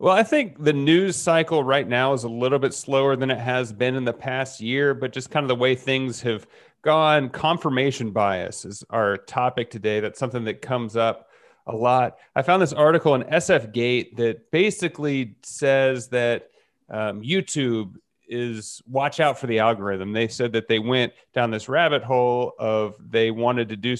Well, I think the news cycle right now is a little bit slower than it has been in the past year, but just kind of the way things have gone. Confirmation bias is our topic today. That's something that comes up a lot. I found this article in SFGate that basically says that YouTube is watch out for the algorithm. They said that they went down this rabbit hole of they wanted to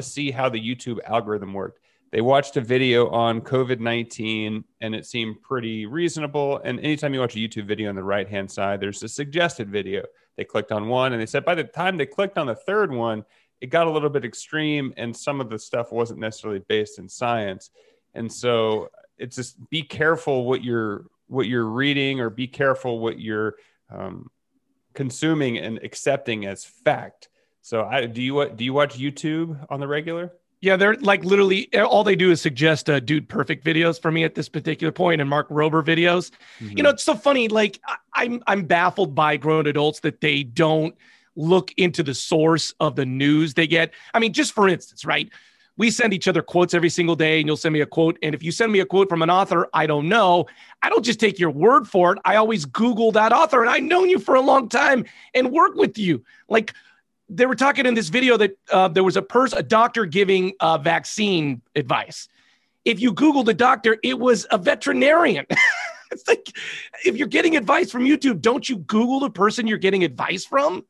see how the YouTube algorithm worked. They watched a video on COVID-19 and it seemed pretty reasonable. And anytime you watch a YouTube video on the right-hand side, there's a suggested video. They clicked on one and they said by the time they clicked on the third one, it got a little bit extreme and some of the stuff wasn't necessarily based in science. And so it's just be careful what you're reading or be careful what you're consuming and accepting as fact. So do you watch YouTube on the regular? Yeah, they're like literally all they do is suggest Dude Perfect videos for me at this particular point and Mark Rober videos. Mm-hmm. You know, it's so funny. Like I'm baffled by grown adults that they don't look into the source of the news they get. I mean, just for instance, right? We send each other quotes every single day and you'll send me a quote. And if you send me a quote from an author, I don't know. I don't just take your word for it. I always Google that author and I've known you for a long time and work with you. Like, they were talking in this video that there was a doctor giving vaccine advice. If you Google the doctor, it was a veterinarian. It's like, if you're getting advice from YouTube, don't you Google the person you're getting advice from?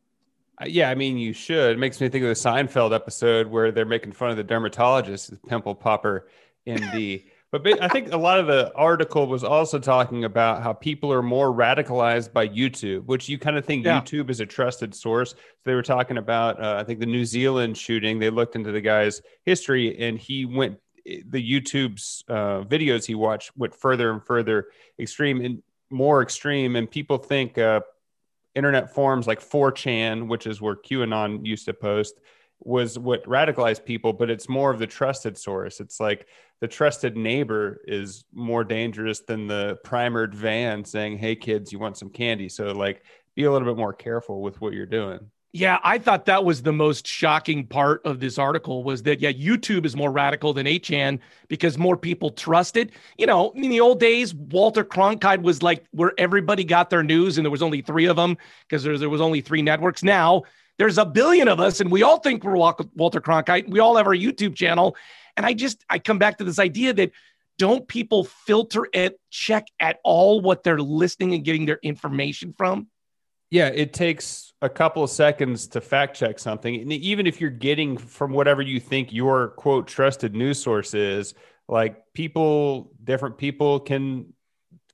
Yeah, I mean, you should. It makes me think of the Seinfeld episode where they're making fun of the dermatologist, the pimple popper MD. But I think a lot of the article was also talking about how people are more radicalized by YouTube, which you kind of think YouTube is a trusted source. So they were talking about, I think, the New Zealand shooting. They looked into the guy's history, and the YouTube's videos he watched went further and further extreme and more extreme. And people think internet forums like 4chan, which is where QAnon used to post, was what radicalized people, but it's more of the trusted source. It's like the trusted neighbor is more dangerous than the primered van saying, hey kids, you want some candy? So like, be a little bit more careful with what you're doing. Yeah, I thought that was the most shocking part of this article was that, yeah, YouTube is more radical than 8chan because more people trust it. You know, in the old days, Walter Cronkite was like where everybody got their news and there was only three of them because there was only three networks. Now, there's a billion of us, and we all think we're Walter Cronkite. We all have our YouTube channel. And I come back to this idea that don't people filter and check at all what they're listening and getting their information from? Yeah, it takes a couple of seconds to fact check something. And even if you're getting from whatever you think your, quote, trusted news source is, like different people can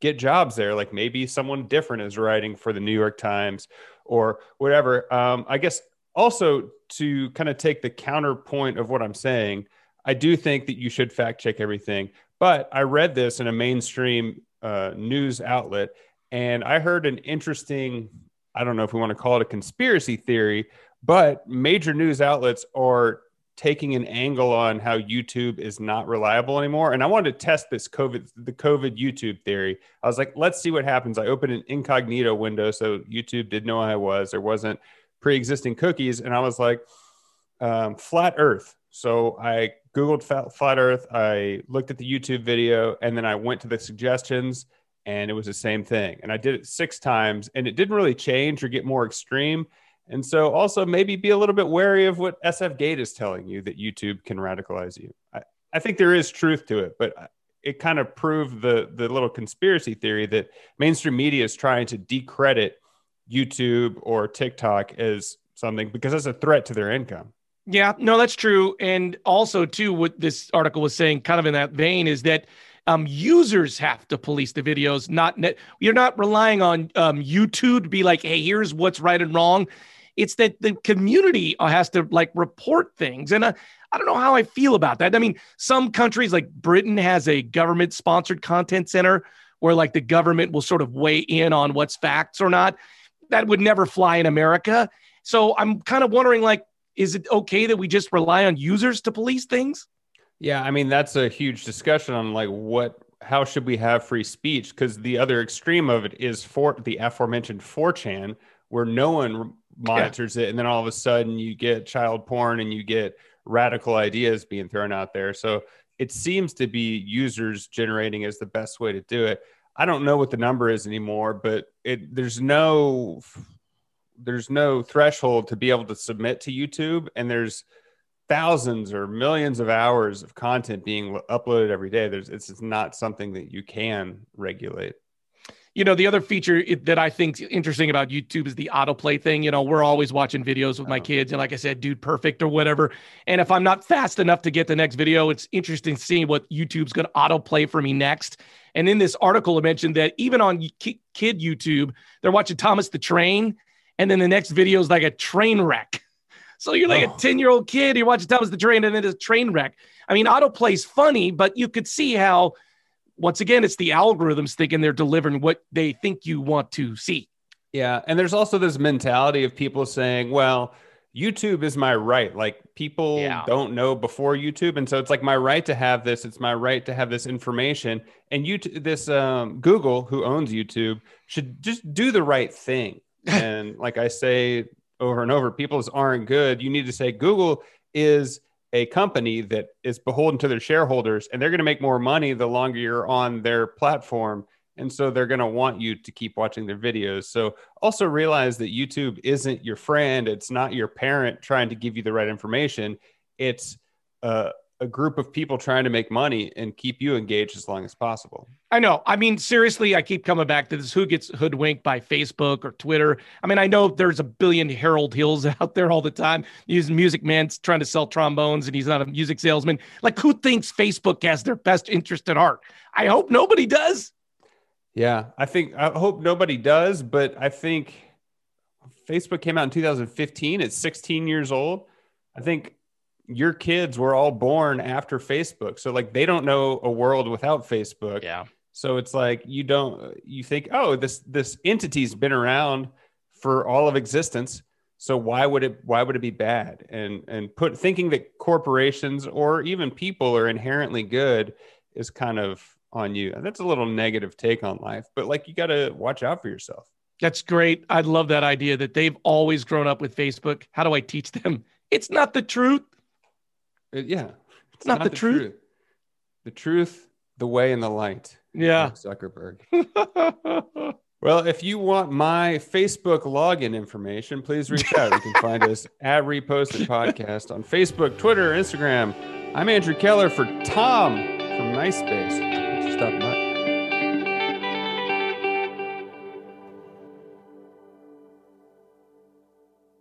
get jobs there. Like maybe someone different is writing for the New York Times or whatever. I guess also to kind of take the counterpoint of what I'm saying, I do think that you should fact check everything, but I read this in a mainstream news outlet and I heard an interesting, I don't know if we want to call it a conspiracy theory, but major news outlets are taking an angle on how YouTube is not reliable anymore. And I wanted to test this the COVID YouTube theory. I was like, let's see what happens. I opened an incognito window so YouTube didn't know I was. There wasn't pre-existing cookies. And I was like, flat earth. So I Googled flat earth. I looked at the YouTube video and then I went to the suggestions and it was the same thing. And I did it 6 times and it didn't really change or get more extreme. And so also maybe be a little bit wary of what SFGate is telling you that YouTube can radicalize you. I think there is truth to it, but it kind of proved the little conspiracy theory that mainstream media is trying to decredit YouTube or TikTok as something because that's a threat to their income. Yeah, no, that's true. And also too, what this article was saying kind of in that vein is that users have to police the videos. You're not relying on YouTube to be like, hey, here's what's right and wrong. It's that the community has to like report things. And I don't know how I feel about that. I mean, some countries like Britain has a government sponsored content center where like the government will sort of weigh in on what's facts or not. That would never fly in America. So I'm kind of wondering, like, is it okay that we just rely on users to police things? Yeah, I mean, that's a huge discussion on like how should we have free speech? Because the other extreme of it is for the aforementioned 4chan, where no one monitors it. And then all of a sudden you get child porn and you get radical ideas being thrown out there. So it seems to be users generating is the best way to do it. I don't know what the number is anymore, but there's no threshold to be able to submit to YouTube. And there's thousands or millions of hours of content being uploaded every day. It's not something that you can regulate. You know, the other feature that I think is interesting about YouTube is the autoplay thing. You know, we're always watching videos with my kids. And like I said, Dude Perfect or whatever. And if I'm not fast enough to get the next video, it's interesting seeing what YouTube's going to autoplay for me next. And in this article, I mentioned that even on kid YouTube, they're watching Thomas the Train. And then the next video is like a train wreck. So you're like a 10-year-old kid, you're watching Thomas the Train, and then it's a train wreck. I mean, autoplay's funny, but you could see how, once again, it's the algorithms thinking they're delivering what they think you want to see. Yeah, and there's also this mentality of people saying, well, YouTube is my right. Like, people don't know before YouTube, and so it's like my right to have this. It's my right to have this information. And YouTube, this Google, who owns YouTube, should just do the right thing. And like I say over and over, people's aren't good. You need to say Google is a company that is beholden to their shareholders, and they're going to make more money the longer you're on their platform. And so they're going to want you to keep watching their videos. So also realize that YouTube isn't your friend. It's not your parent trying to give you the right information. It's a group of people trying to make money and keep you engaged as long as possible. I know. I mean, seriously, I keep coming back to this. Who gets hoodwinked by Facebook or Twitter? I mean, I know there's a billion Harold Hills out there all the time. He's a music man trying to sell trombones and he's not a music salesman. Like, who thinks Facebook has their best interest at heart? I hope nobody does. Yeah, I hope nobody does, but I think Facebook came out in 2015. It's 16 years old. I think your kids were all born after Facebook. So like, they don't know a world without Facebook. Yeah. So it's like, you think, oh, this entity's been around for all of existence. So why would it be bad? And thinking that corporations or even people are inherently good is kind of on you. And that's a little negative take on life, but like, you got to watch out for yourself. That's great. I love that idea that they've always grown up with Facebook. How do I teach them? It's not the truth. It's not the truth. The truth, the way, and the light. Yeah. Mark Zuckerberg. Well, if you want my Facebook login information, please reach out. You can find us at Reposted Podcast on Facebook, Twitter, Instagram. I'm Andrew Keller for Tom from MySpace.